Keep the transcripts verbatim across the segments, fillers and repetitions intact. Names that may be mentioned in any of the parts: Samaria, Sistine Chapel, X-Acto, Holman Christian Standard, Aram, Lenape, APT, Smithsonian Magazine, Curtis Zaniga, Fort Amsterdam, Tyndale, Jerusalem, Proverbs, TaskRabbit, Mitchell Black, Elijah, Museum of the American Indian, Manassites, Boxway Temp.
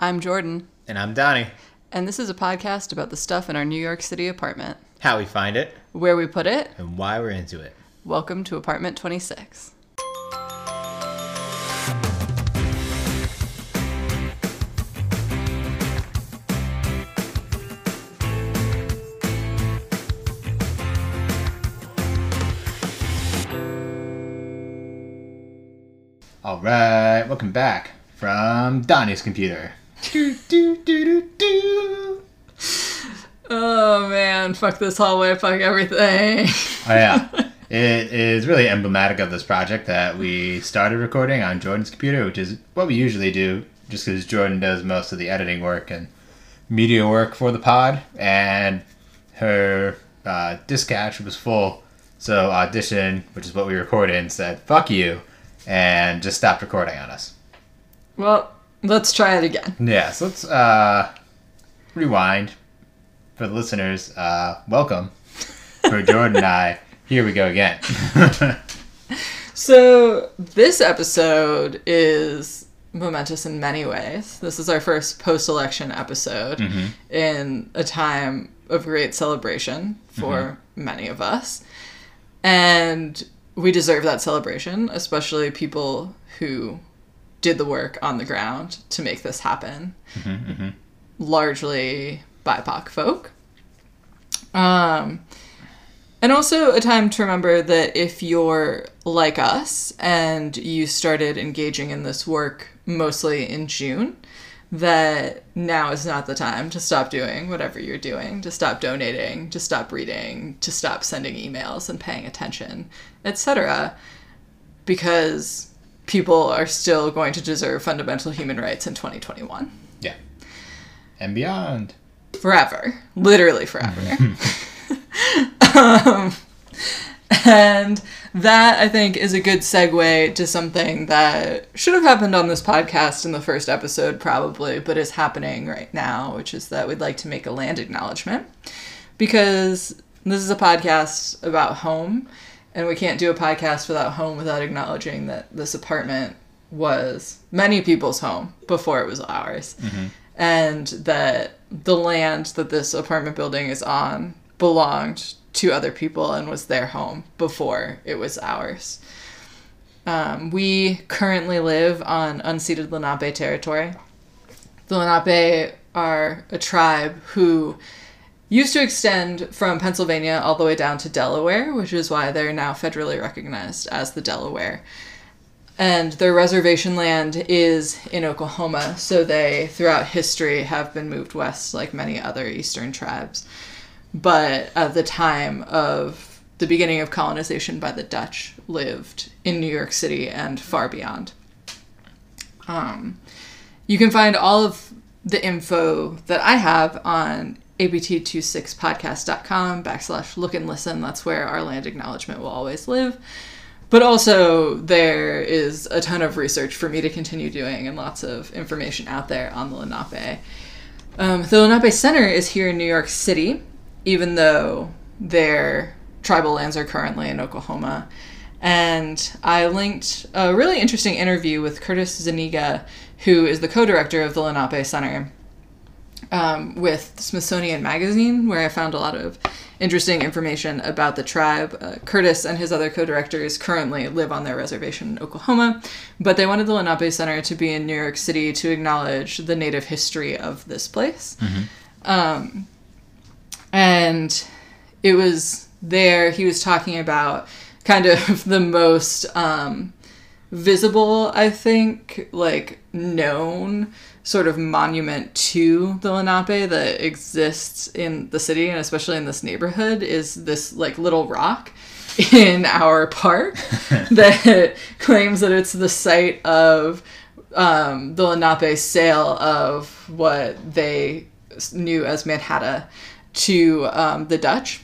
I'm Jordan. And I'm Donnie. And this is a podcast about the stuff in our New York City apartment. How we find it. Where we put it. And why we're into it. Welcome to Apartment twenty-six. All right, welcome back from Donnie's computer. do, do, do, do, do. Oh, man. Fuck this hallway. Fuck everything. Oh, yeah. It is really emblematic of this project that we started recording on Jordan's computer, which is what we usually do, just because Jordan does most of the editing work and media work for the pod, and her uh, dispatch was full, so Audition, which is what we record in, said, fuck you, and just stopped recording on us. Well, let's try it again. Yeah, so let's uh, rewind. For the listeners, uh, welcome. For Jordan and I, here we go again. So this episode is momentous in many ways. This is our first post-election episode mm-hmm. in a time of great celebration for mm-hmm. many of us. And we deserve that celebration, especially people who did the work on the ground to make this happen. Mm-hmm, mm-hmm. Largely B I P O C folk. Um, and also a time to remember that if you're like us and you started engaging in this work mostly in June, that now is not the time to stop doing whatever you're doing, to stop donating, to stop reading, to stop sending emails and paying attention, et cetera. Because people are still going to deserve fundamental human rights in twenty twenty-one. Yeah. And beyond. Forever. Literally forever. um, and that, I think, is a good segue to something that should have happened on this podcast in the first episode, probably, but is happening right now, which is that we'd like to make a land acknowledgement, because this is a podcast about home, and we can't do a podcast without home without acknowledging that this apartment was many people's home before it was ours, mm-hmm. and that the land that this apartment building is on belonged to other people and was their home before it was ours. Um, we currently live on unceded Lenape territory. The Lenape are a tribe who used to extend from Pennsylvania all the way down to Delaware, which is why they're now federally recognized as the Delaware. And their reservation land is in Oklahoma, so they, throughout history, have been moved west like many other eastern tribes. But at the time of the beginning of colonization by the Dutch, lived in New York City and far beyond. Um, you can find all of the info that I have on A B T twenty-six podcast dot com backslash look and listen. That's where our land acknowledgement will always live. But also there is a ton of research for me to continue doing and lots of information out there on the Lenape. Um, the Lenape Center is here in New York City, even though their tribal lands are currently in Oklahoma. And I linked a really interesting interview with Curtis Zaniga, who is the co-director of the Lenape Center, um, with Smithsonian Magazine, where I found a lot of interesting information about the tribe. Uh, Curtis and his other co-directors currently live on their reservation in Oklahoma, but they wanted the Lenape Center to be in New York City to acknowledge the native history of this place. Mm-hmm. Um, and it was there, he was talking about kind of the most um, visible, I think, like known sort of monument to the Lenape that exists in the city, and especially in this neighborhood, is this like little rock in our park that claims that it's the site of um, the Lenape's sale of what they knew as Manhattan to um, the Dutch.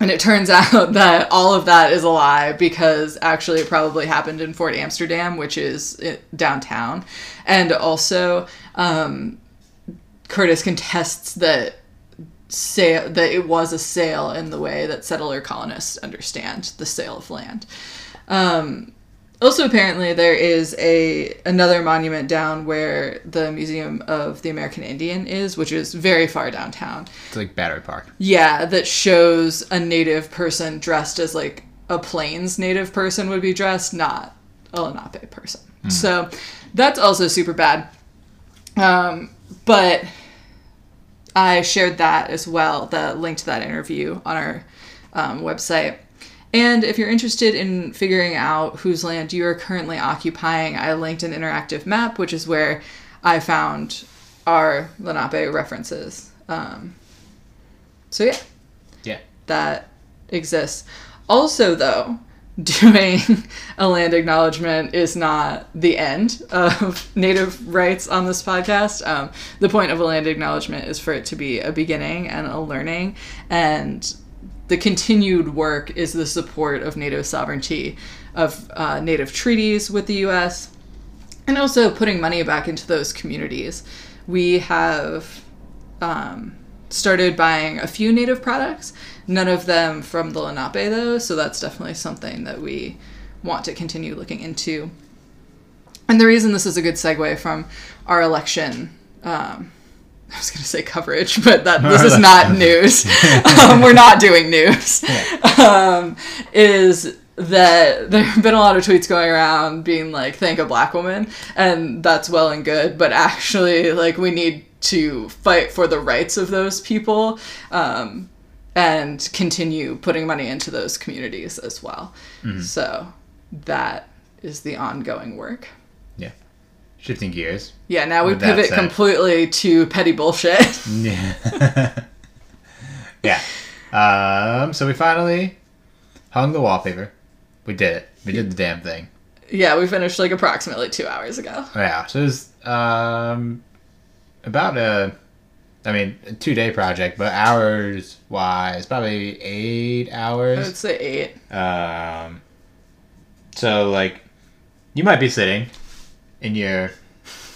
And it turns out that all of that is a lie, because actually it probably happened in Fort Amsterdam, which is downtown. And also, um, Curtis contests that sale, that it was a sale in the way that settler colonists understand the sale of land. Um, Also, apparently, there is a another monument down where the Museum of the American Indian is, which is very far downtown. It's like Battery Park. Yeah, that shows a native person dressed as, like, a Plains native person would be dressed, not a Lenape person. Mm. So that's also super bad. Um, but I shared that as well, the link to that interview on our um, website. And if you're interested in figuring out whose land you are currently occupying, I linked an interactive map, which is where I found our Lenape references. Um, so yeah. Yeah. That exists. Also, though, doing a land acknowledgement is not the end of Native rights on this podcast. Um, the point of a land acknowledgement is for it to be a beginning and a learning, and the continued work is the support of Native sovereignty, of uh, Native treaties with the U S, and also putting money back into those communities. We have um, started buying a few Native products, none of them from the Lenape, though, so that's definitely something that we want to continue looking into. And the reason this is a good segue from our election um I was going to say coverage, but that this is not news. um, we're not doing news. Um, is that there have been a lot of tweets going around being like, thank a black woman, and that's well and good, but actually, like, we need to fight for the rights of those people um, and continue putting money into those communities as well. Mm-hmm. So that is the ongoing work. Shifting gears. Yeah, now we pivot completely to petty bullshit. Yeah. Yeah. Um, so we finally hung the wallpaper. We did it. We did the damn thing. Yeah, we finished like approximately two hours ago. Yeah, so it was um, about a, I mean, a two-day project, but hours-wise, probably eight hours. I would say eight. Um, so, like, you might be sitting in your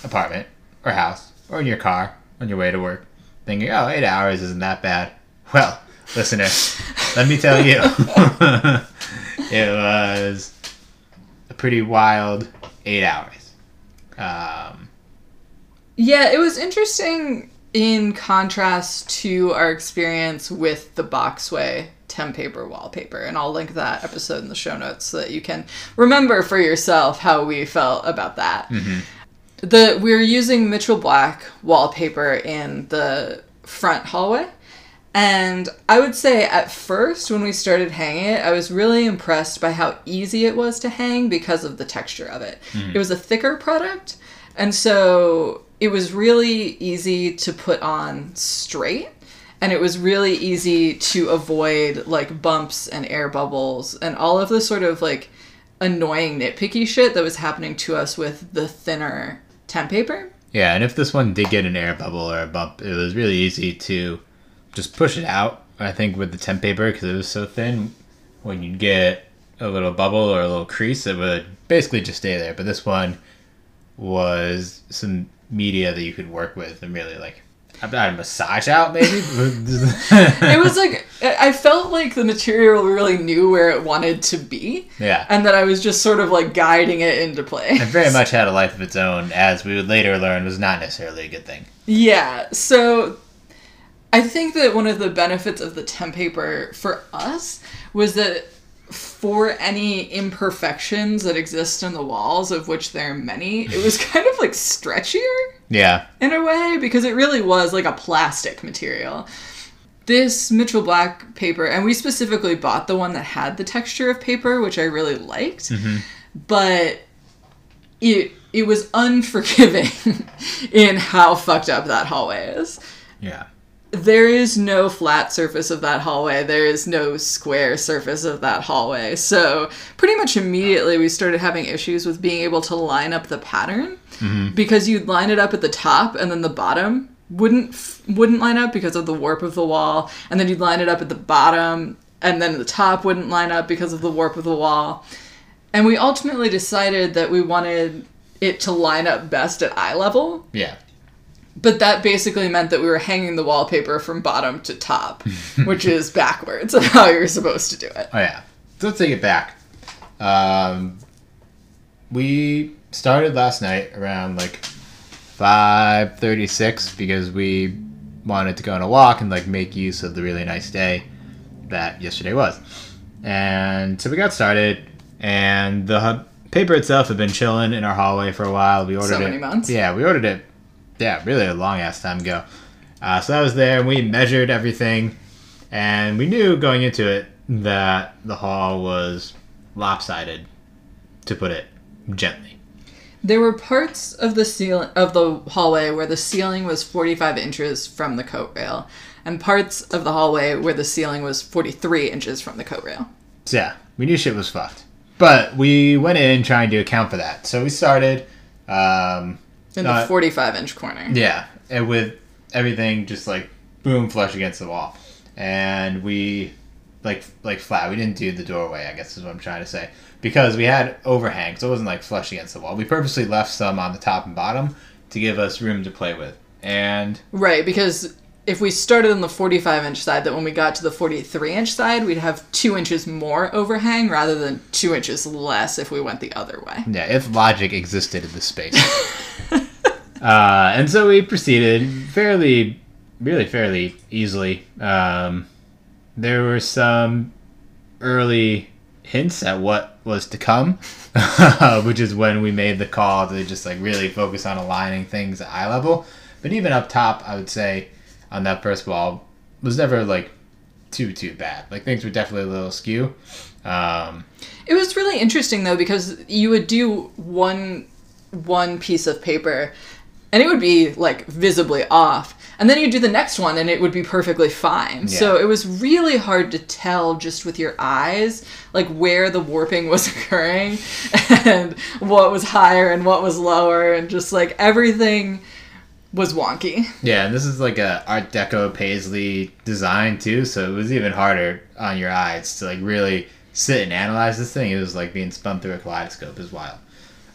apartment or house or in your car on your way to work, thinking, oh, eight hours isn't that bad. Well, listener, let me tell you, it was a pretty wild eight hours. Um, yeah, it was interesting in contrast to our experience with the Boxway Temp paper wallpaper, and I'll link that episode in the show notes so that you can remember for yourself how we felt about that. Mm-hmm. The we were using Mitchell Black wallpaper in the front hallway, and I would say at first when we started hanging it, I was really impressed by how easy it was to hang because of the texture of it. Mm-hmm. It was a thicker product, and so it was really easy to put on straight. And it was really easy to avoid, like, bumps and air bubbles and all of the sort of, like, annoying nitpicky shit that was happening to us with the thinner temp paper. Yeah, and if this one did get an air bubble or a bump, it was really easy to just push it out, I think, with the temp paper, because it was so thin. When you'd get a little bubble or a little crease, it would basically just stay there. But this one was some media that you could work with and really, like, I'd massage out, maybe? It was like, I felt like the material really knew where it wanted to be. Yeah. And that I was just sort of, like, guiding it into place. It very much had a life of its own, as we would later learn was not necessarily a good thing. Yeah. So I think that one of the benefits of the temp paper for us was that for any imperfections that exist in the walls, of which there are many, it was kind of, like, stretchier. Yeah. In a way, because it really was like a plastic material. This Mitchell Black paper, and we specifically bought the one that had the texture of paper, which I really liked, mm-hmm. but it it was unforgiving in how fucked up that hallway is. Yeah. There is no flat surface of that hallway. There is no square surface of that hallway. So pretty much immediately we started having issues with being able to line up the pattern, mm-hmm. because you'd line it up at the top and then the bottom wouldn't wouldn't line up because of the warp of the wall. And then you'd line it up at the bottom and then the top wouldn't line up because of the warp of the wall. And we ultimately decided that we wanted it to line up best at eye level. Yeah. But that basically meant that we were hanging the wallpaper from bottom to top, which is backwards of how you're supposed to do it. Oh, yeah. So let's take it back. Um, we started last night around like five thirty-six because we wanted to go on a walk and like make use of the really nice day that yesterday was. And so we got started, and the hub paper itself had been chilling in our hallway for a while. We ordered so many it, months. Yeah, we ordered it. Yeah, really a long ass time ago. Uh, so that was there, and we measured everything, and we knew going into it that the hall was lopsided, to put it gently. There were parts of the ceiling of the hallway where the ceiling was forty-five inches from the coat rail, and parts of the hallway where the ceiling was forty-three inches from the coat rail. So yeah, we knew shit was fucked. But we went in trying to account for that. So we started... Um, in the uh, forty-five inch corner. Yeah, and with everything just, like, boom, flush against the wall. And we, like, like flat. We didn't do the doorway, I guess is what I'm trying to say. Because we had overhang, so it wasn't, like, flush against the wall. We purposely left some on the top and bottom to give us room to play with. And right, because if we started on the forty-five inch side, that when we got to the forty-three inch side, we'd have two inches more overhang rather than two inches less if we went the other way. Yeah, if logic existed in this space. Uh, and so we proceeded fairly, really fairly easily. Um, there were some early hints at what was to come, which is when we made the call to just like really focus on aligning things at eye level. But even up top, I would say, on that first wall was never like too too bad. Like things were definitely a little askew. Um, it was really interesting though, because you would do one one piece of paper and it would be like visibly off, and then you do the next one and it would be perfectly fine. Yeah. So it was really hard to tell just with your eyes like where the warping was occurring and what was higher and what was lower, and just like everything was wonky. Yeah, and this is like a Art Deco Paisley design too, so it was even harder on your eyes to like really sit and analyze this thing. It was like being spun through a kaleidoscope. Is wild.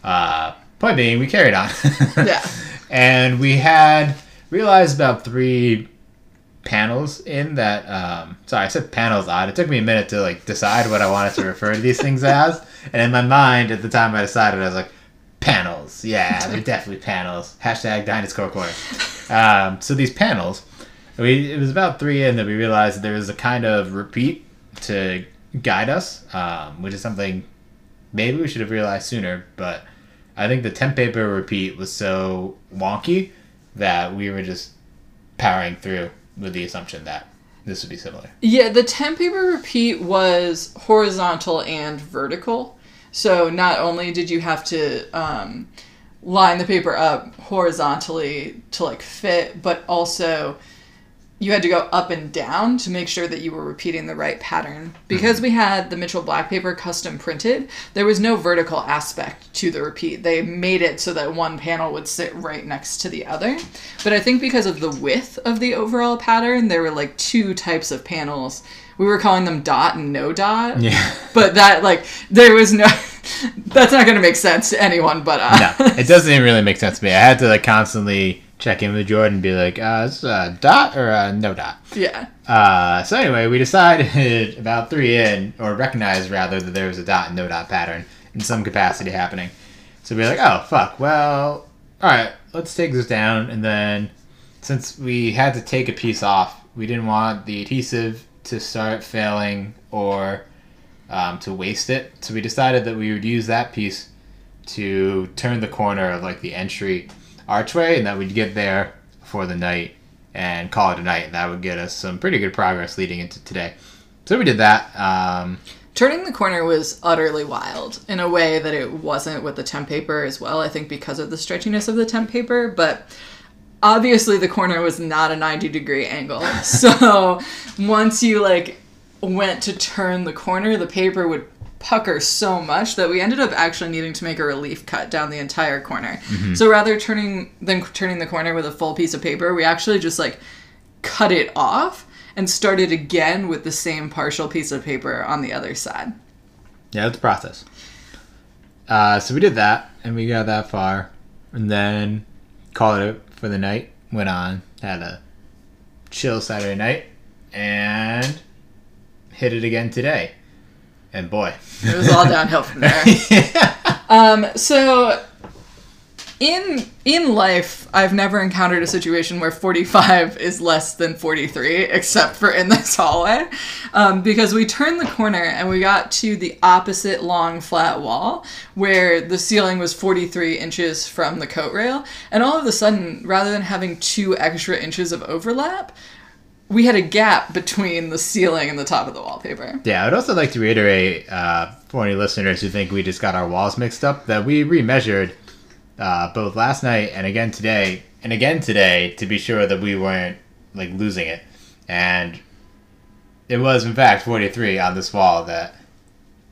Uh, point being, we carried on. Yeah. And we had realized about three panels in that, um, sorry, I said panels odd. It took me a minute to like decide what I wanted to refer to these things as. And in my mind, at the time I decided, I was like, panels. Yeah, they're definitely panels. Hashtag Dinosaur Corner. Um, so these panels, we, it was about three in that we realized that there was a kind of repeat to guide us, um, which is something maybe we should have realized sooner, but I think the temp paper repeat was so wonky that we were just powering through with the assumption that this would be similar. Yeah, the temp paper repeat was horizontal and vertical. So not only did you have to um, line the paper up horizontally to like fit, but also you had to go up and down to make sure that you were repeating the right pattern. Because mm-hmm. we had the Mitchell Black paper custom printed, there was no vertical aspect to the repeat. They made it so that one panel would sit right next to the other. But I think because of the width of the overall pattern, there were like two types of panels. We were calling them dot and no dot. Yeah. But that, like, there was no... That's not going to make sense to anyone but us. No, it doesn't even really make sense to me. I had to, like, constantly check in with Jordan and be like, uh, is this a dot or a no dot? Yeah. Uh, so anyway, we decided about three in, or recognized, rather, that there was a dot and no dot pattern in some capacity happening. So we were like, oh, fuck, well, all right, let's take this down. And then since we had to take a piece off, we didn't want the adhesive to start failing or um, to waste it. So we decided that we would use that piece to turn the corner of like the entry archway, and that we'd get there before the night and call it a night, and that would get us some pretty good progress leading into today. So we did that. Um, Turning the corner was utterly wild in a way that it wasn't with the temp paper as well, I think because of the stretchiness of the temp paper, but obviously, the corner was not a ninety degree angle. So once you like went to turn the corner, the paper would pucker so much that we ended up actually needing to make a relief cut down the entire corner. Mm-hmm. So rather turning than turning the corner with a full piece of paper, we actually just like cut it off and started again with the same partial piece of paper on the other side. Yeah, that's the process. Uh, so we did that, and we got that far, and then called it for the night, went on, had a chill Saturday night, and hit it again today. And boy. It was all downhill from there. Yeah. Um, so in in life, I've never encountered a situation where forty-five is less than forty-three, except for in this hallway, um, because we turned the corner and we got to the opposite long flat wall where the ceiling was forty-three inches from the coat rail. And all of a sudden, rather than having two extra inches of overlap, we had a gap between the ceiling and the top of the wallpaper. Yeah, I'd also like to reiterate uh, for any listeners who think we just got our walls mixed up that we remeasured uh, both last night and again today and again today to be sure that we weren't like losing it. And it was in fact forty-three on this wall that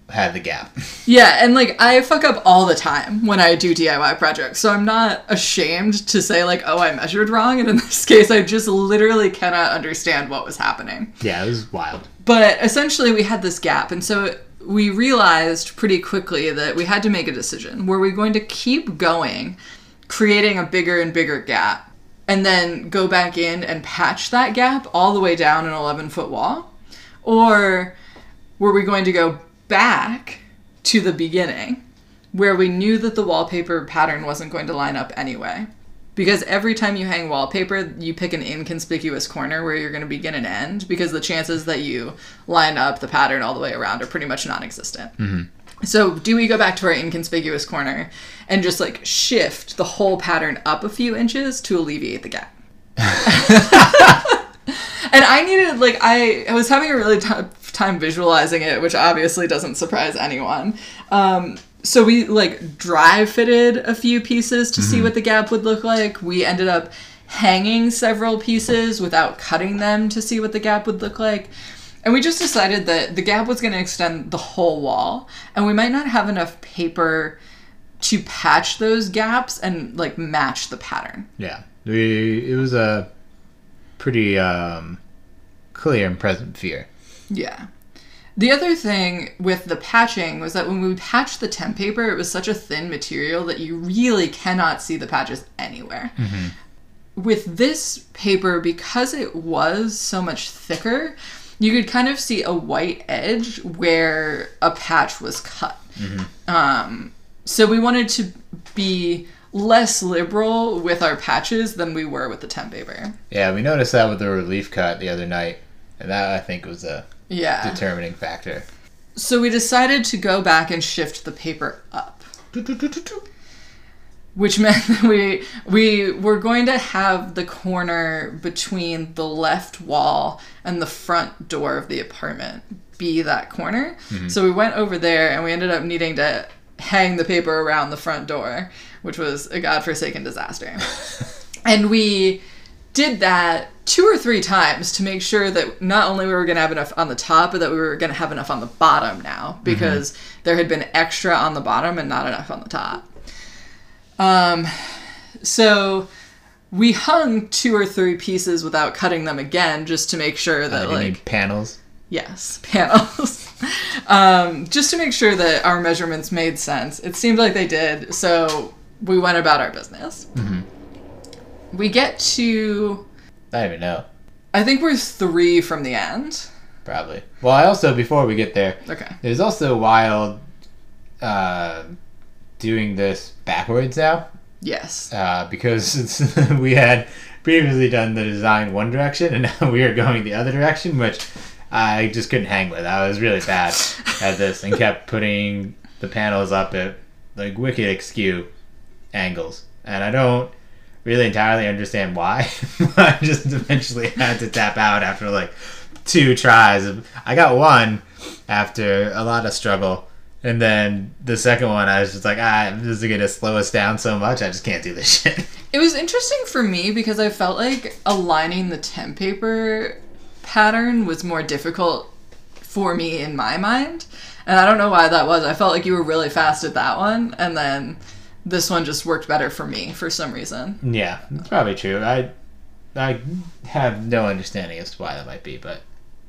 had the gap. Yeah, and like I fuck up all the time when I do D I Y projects, so I'm not ashamed to say like, oh, I measured wrong, and in this case I just literally cannot understand what was happening. Yeah, it was wild. But essentially we had this gap, and so we realized pretty quickly that we had to make a decision. Were we going to keep going, creating a bigger and bigger gap, and then go back in and patch that gap all the way down an eleven-foot wall? Or were we going to go back to the beginning where we knew that the wallpaper pattern wasn't going to line up anyway? Because every time you hang wallpaper, you pick an inconspicuous corner where you're going to begin and end, because the chances that you line up the pattern all the way around are pretty much non-existent. Mm-hmm. So do we go back to our inconspicuous corner and just like shift the whole pattern up a few inches to alleviate the gap? And I needed, like, I, I was having a really tough time visualizing it, which obviously doesn't surprise anyone. Um, so we, like, dry fitted a few pieces to mm-hmm. see what the gap would look like. We ended up hanging several pieces without cutting them to see what the gap would look like. And we just decided that the gap was going to extend the whole wall, and we might not have enough paper to patch those gaps and, like, match the pattern. Yeah. We, it was a pretty um, clear and present fear. Yeah. The other thing with the patching was that when we patched the temp paper, it was such a thin material that you really cannot see the patches anywhere. Mm-hmm. With this paper, because it was so much thicker, you could kind of see a white edge where a patch was cut. Mm-hmm. Um, so we wanted to be less liberal with our patches than we were with the temp paper. Yeah, we noticed that with the relief cut the other night, and that I think was a yeah. determining factor. So we decided to go back and shift the paper up, which meant that we we were going to have the corner between the left wall and the front door of the apartment be that corner. Mm-hmm. So we went over there, and we ended up needing to hang the paper around the front door, which was a godforsaken disaster. And we did that two or three times to make sure that not only we were going to have enough on the top, but that we were going to have enough on the bottom now, because mm-hmm. there had been extra on the bottom and not enough on the top. Um, so we hung two or three pieces without cutting them again, just to make sure that uh, you like mean panels. Yes, panels. um, just to make sure that our measurements made sense. It seemed like they did, so we went about our business. Mm-hmm. We get to... I don't even know. I think we're three from the end. Probably. Well, I also, before we get there, okay. There's also wild uh, doing this backwards now. Yes. Uh, because it's, we had previously done the design one direction, and now we are going the other direction, which I just couldn't hang with. I was really bad at this and kept putting the panels up at like wicked askew angles. And I don't really entirely understand why. I just eventually had to tap out after like two tries. I got one after a lot of struggle. And then the second one, I was just like, ah, this is going to slow us down so much. I just can't do this shit. It was interesting for me because I felt like aligning the temp paper pattern was more difficult for me in my mind, and I don't know why that was. I felt like you were really fast at that one, and then this one just worked better for me for some reason. Yeah, it's probably true. I I have no understanding as to why that might be, but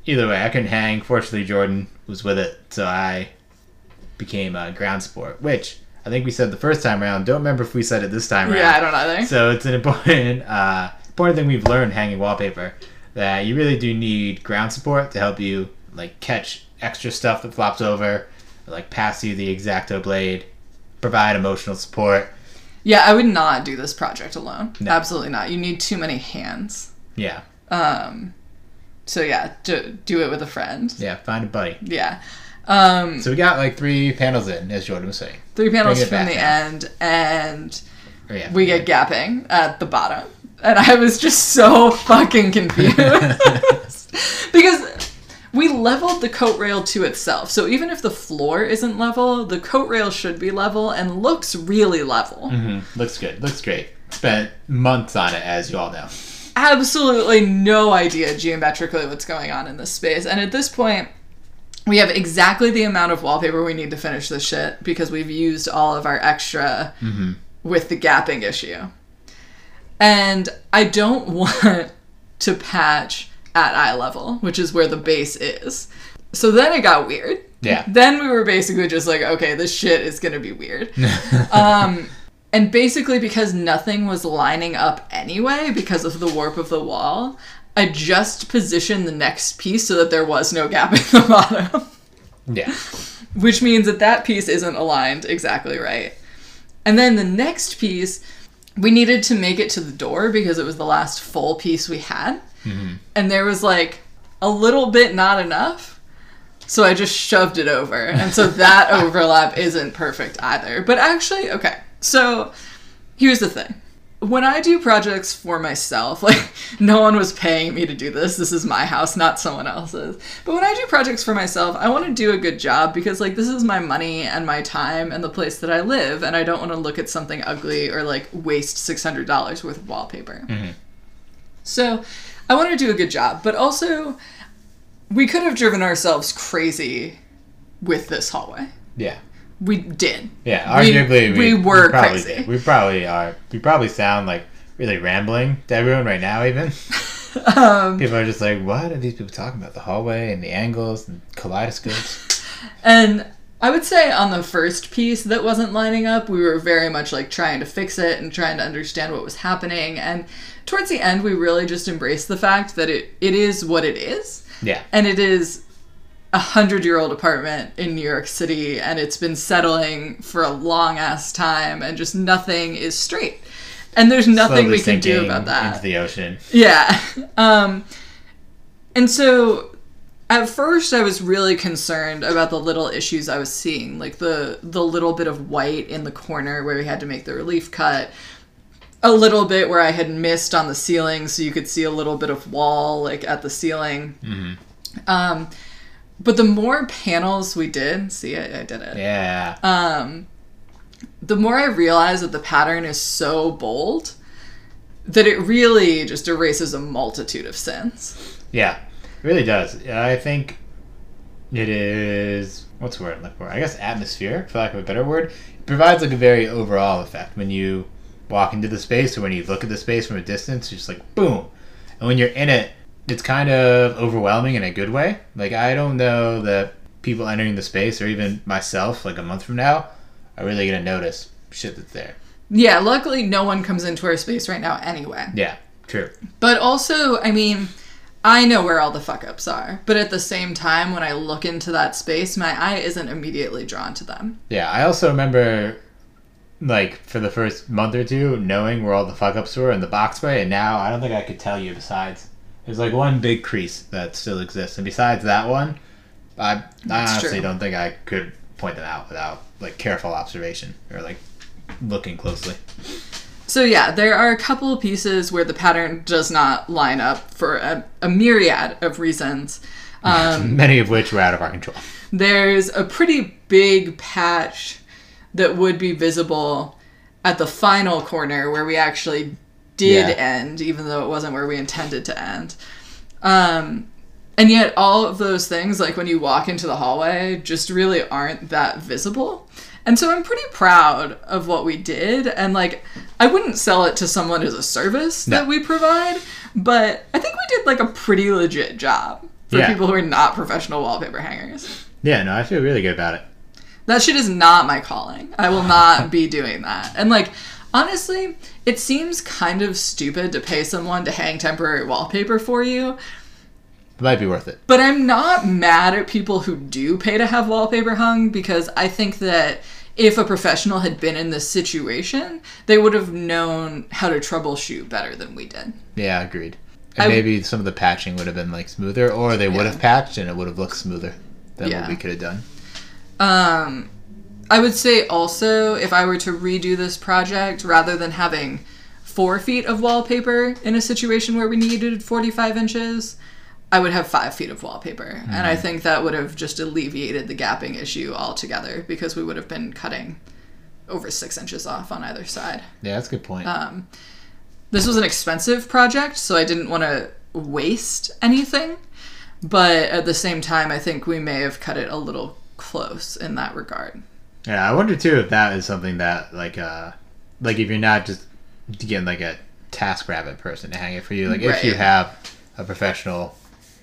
either way, I couldn't hang. Fortunately, Jordan was with it, so I became a ground sport, which I think we said the first time around. Don't remember if we said it this time around. Yeah, I don't either. So it's an important uh, important thing we've learned hanging wallpaper, that you really do need ground support to help you like catch extra stuff that flops over, or, like pass you the X-Acto blade, provide emotional support. Yeah, I would not do this project alone. No. Absolutely not. You need too many hands. Yeah. Um. So yeah, do, do it with a friend. Yeah, find a buddy. Yeah. Um, so we got like three panels in, as Jordan was saying. Three panels from the now. end, and oh, yeah, we yeah. get gapping at the bottom. And I was just so fucking confused. Because we leveled the coat rail to itself. So even if the floor isn't level, the coat rail should be level and looks really level. Mm-hmm. Looks good. Looks great. Spent months on it, as you all know. Absolutely no idea geometrically what's going on in this space. And at this point, we have exactly the amount of wallpaper we need to finish this shit because we've used all of our extra mm-hmm. with the gapping issue. And I don't want to patch at eye level, which is where the base is. So then it got weird. Yeah. Then we were basically just like, okay, this shit is going to be weird. um, and basically because nothing was lining up anyway because of the warp of the wall, I just positioned the next piece so that there was no gap in the bottom. Yeah. Which means that that piece isn't aligned exactly right. And then the next piece... we needed to make it to the door because it was the last full piece we had. Mm-hmm. And there was, like, a little bit not enough. So I just shoved it over. And so that overlap isn't perfect either. But actually, okay. So here's the thing. When I do projects for myself, like, no one was paying me to do this. This is my house, not someone else's. But when I do projects for myself, I want to do a good job because, like, this is my money and my time and the place that I live, and I don't want to look at something ugly or, like, waste six hundred dollars worth of wallpaper. Mm-hmm. So I want to do a good job. But also, we could have driven ourselves crazy with this hallway. Yeah. We did. Yeah, arguably we, we, we were we probably crazy. Did. We probably are. We probably sound like really rambling to everyone right now. Even um, people are just like, "What are these people talking about? The hallway and the angles and kaleidoscopes." And I would say on the first piece that wasn't lining up, we were very much like trying to fix it and trying to understand what was happening. And towards the end, we really just embraced the fact that it it is what it is. Yeah, and it is. A hundred-year-old apartment in New York City, and it's been settling for a long-ass time, and just nothing is straight. And there's nothing Slowly we can do about that. Into the ocean. Yeah. Um, and so, at first, I was really concerned about the little issues I was seeing, like the the little bit of white in the corner where we had to make the relief cut, a little bit where I had missed on the ceiling, so you could see a little bit of wall like at the ceiling. Mm-hmm. Um. But the more panels we did, see, I, I did it. Yeah. Um, the more I realized that the pattern is so bold that it really just erases a multitude of sins. Yeah, it really does. I think it is, what's the word I'm looking for? I guess atmosphere, for lack of a better word. It provides like a very overall effect when you walk into the space or when you look at the space from a distance, you're just like, boom. And when you're in it, it's kind of overwhelming in a good way. Like, I don't know that people entering the space, or even myself, like a month from now, are really going to notice shit that's there. Yeah, luckily no one comes into our space right now anyway. Yeah, true. But also, I mean, I know where all the fuck-ups are. But at the same time, when I look into that space, my eye isn't immediately drawn to them. Yeah, I also remember, like, for the first month or two, knowing where all the fuck-ups were in the Boxway, and now I don't think I could tell you besides... there's like one big crease that still exists, and besides that one, I, I honestly true. don't think I could point that out without like careful observation or like looking closely. So yeah, there are a couple of pieces where the pattern does not line up for a, a myriad of reasons. Um, Many of which were out of our control. There's a pretty big patch that would be visible at the final corner where we actually did yeah. end, even though it wasn't where we intended to end. Um, and yet all of those things, like when you walk into the hallway, just really aren't that visible. And so I'm pretty proud of what we did. And like, I wouldn't sell it to someone as a service no. that we provide, but I think we did like a pretty legit job for yeah. people who are not professional wallpaper hangers. Yeah, no, I feel really good about it. That shit is not my calling. I will not be doing that. And like, honestly, it seems kind of stupid to pay someone to hang temporary wallpaper for you. It might be worth it. But I'm not mad at people who do pay to have wallpaper hung because I think that if a professional had been in this situation, they would have known how to troubleshoot better than we did. Yeah, agreed. And I, maybe some of the patching would have been like smoother, or they yeah. would have patched and it would have looked smoother than yeah. what we could have done. Um, I would say also, if I were to redo this project, rather than having four feet of wallpaper in a situation where we needed forty-five inches, I would have five feet of wallpaper. Mm-hmm. And I think that would have just alleviated the gapping issue altogether, because we would have been cutting over six inches off on either side. Yeah, that's a good point. Um, this was an expensive project, so I didn't want to waste anything. But at the same time, I think we may have cut it a little close in that regard. Yeah, I wonder too if that is something that, like, uh, like if you're not just getting like a TaskRabbit person to hang it for you, like right. if you have a professional,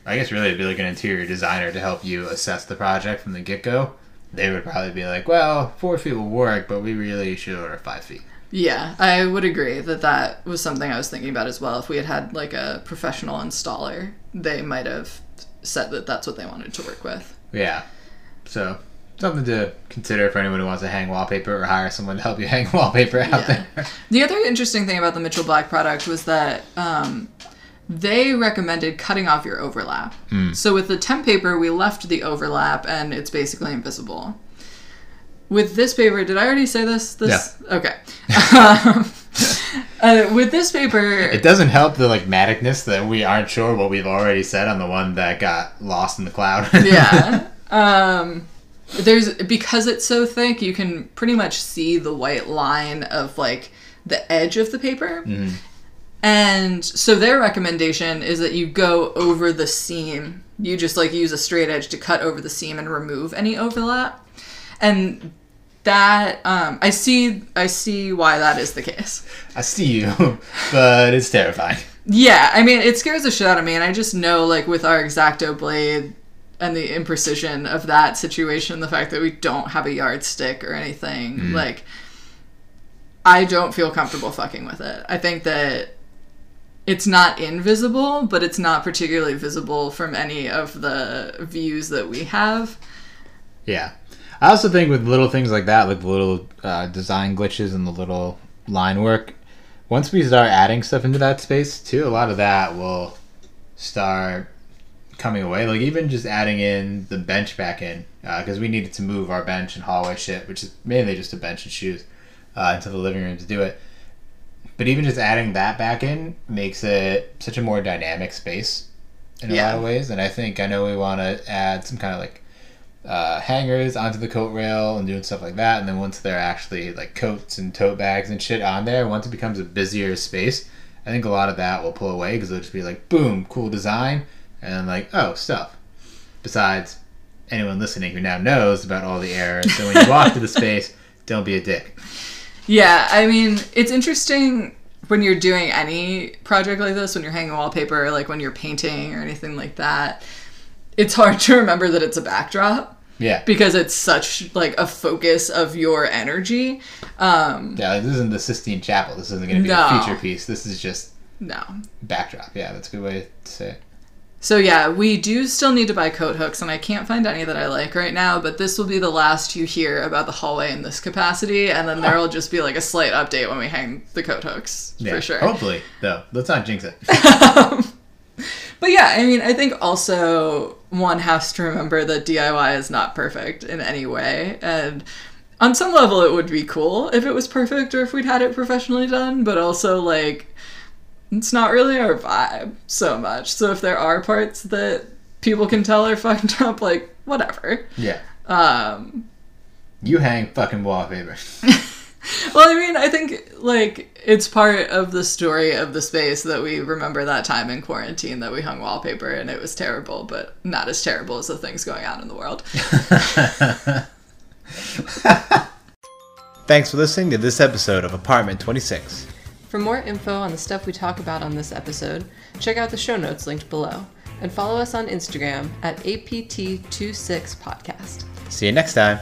I guess really it'd be like an interior designer to help you assess the project from the get-go, they would probably be like, well, four feet will work, but we really should order five feet. Yeah, I would agree that that was something I was thinking about as well. If we had had like a professional installer, they might have said that that's what they wanted to work with. Yeah, so something to consider for anyone who wants to hang wallpaper or hire someone to help you hang wallpaper out yeah. there. The other interesting thing about the Mitchell Black product was that um, they recommended cutting off your overlap. Mm. So with the temp paper, we left the overlap and it's basically invisible. With this paper, did I already say this? This yeah. Okay. um, uh, with this paper... It doesn't help the like magicness that we aren't sure what we've already said on the one that got lost in the cloud. yeah. Um... There's, because it's so thick, you can pretty much see the white line of like the edge of the paper. Mm-hmm. And so their recommendation is that you go over the seam. You just like use a straight edge to cut over the seam and remove any overlap. And that, um, I see, I see why that is the case. I see you, but it's terrifying. Yeah. I mean, it scares the shit out of me. And I just know, like, with our X-Acto blade, and the imprecision of that situation, the fact that we don't have a yardstick or anything, mm. like, I don't feel comfortable fucking with it. I think that it's not invisible, but it's not particularly visible from any of the views that we have. Yeah. I also think with little things like that, like the little uh, design glitches and the little line work, once we start adding stuff into that space, too, a lot of that will start coming away, like even just adding in the bench back in, because uh, we needed to move our bench and hallway shit, which is mainly just a bench and shoes, uh, into the living room to do it. But even just adding that back in makes it such a more dynamic space in a yeah. lot of ways. And I think I know we want to add some kind of like uh, hangers onto the coat rail and doing stuff like that. And then once they're actually like coats and tote bags and shit on there, once it becomes a busier space, I think a lot of that will pull away because it'll just be like, boom, cool design. And I'm like, oh, stuff. Besides, anyone listening who now knows about all the errors. So when you walk to the space, don't be a dick. Yeah, I mean, it's interesting when you're doing any project like this, when you're hanging wallpaper, or like when you're painting or anything like that, it's hard to remember that it's a backdrop. Yeah. Because it's such, like, a focus of your energy. Um, yeah, like, this isn't the Sistine Chapel. This isn't going to be no. a feature piece. This is just no backdrop. Yeah, that's a good way to say it. So yeah, we do still need to buy coat hooks, and I can't find any that I like right now, but this will be the last you hear about the hallway in this capacity, and then there will just be like a slight update when we hang the coat hooks, yeah, for sure. Hopefully, though. Let's not jinx it. um, but yeah, I mean, I think also one has to remember that D I Y is not perfect in any way, and on some level it would be cool if it was perfect or if we'd had it professionally done, but also like... it's not really our vibe so much. So if there are parts that people can tell are fucked up, like, whatever. Yeah. Um, you hang fucking wallpaper. Well, I mean, I think, like, it's part of the story of the space that we remember that time in quarantine that we hung wallpaper and it was terrible, but not as terrible as the things going on in the world. Thanks for listening to this episode of Apartment twenty-six. For more info on the stuff we talk about on this episode, check out the show notes linked below and follow us on Instagram at A P T twenty-six podcast. See you next time.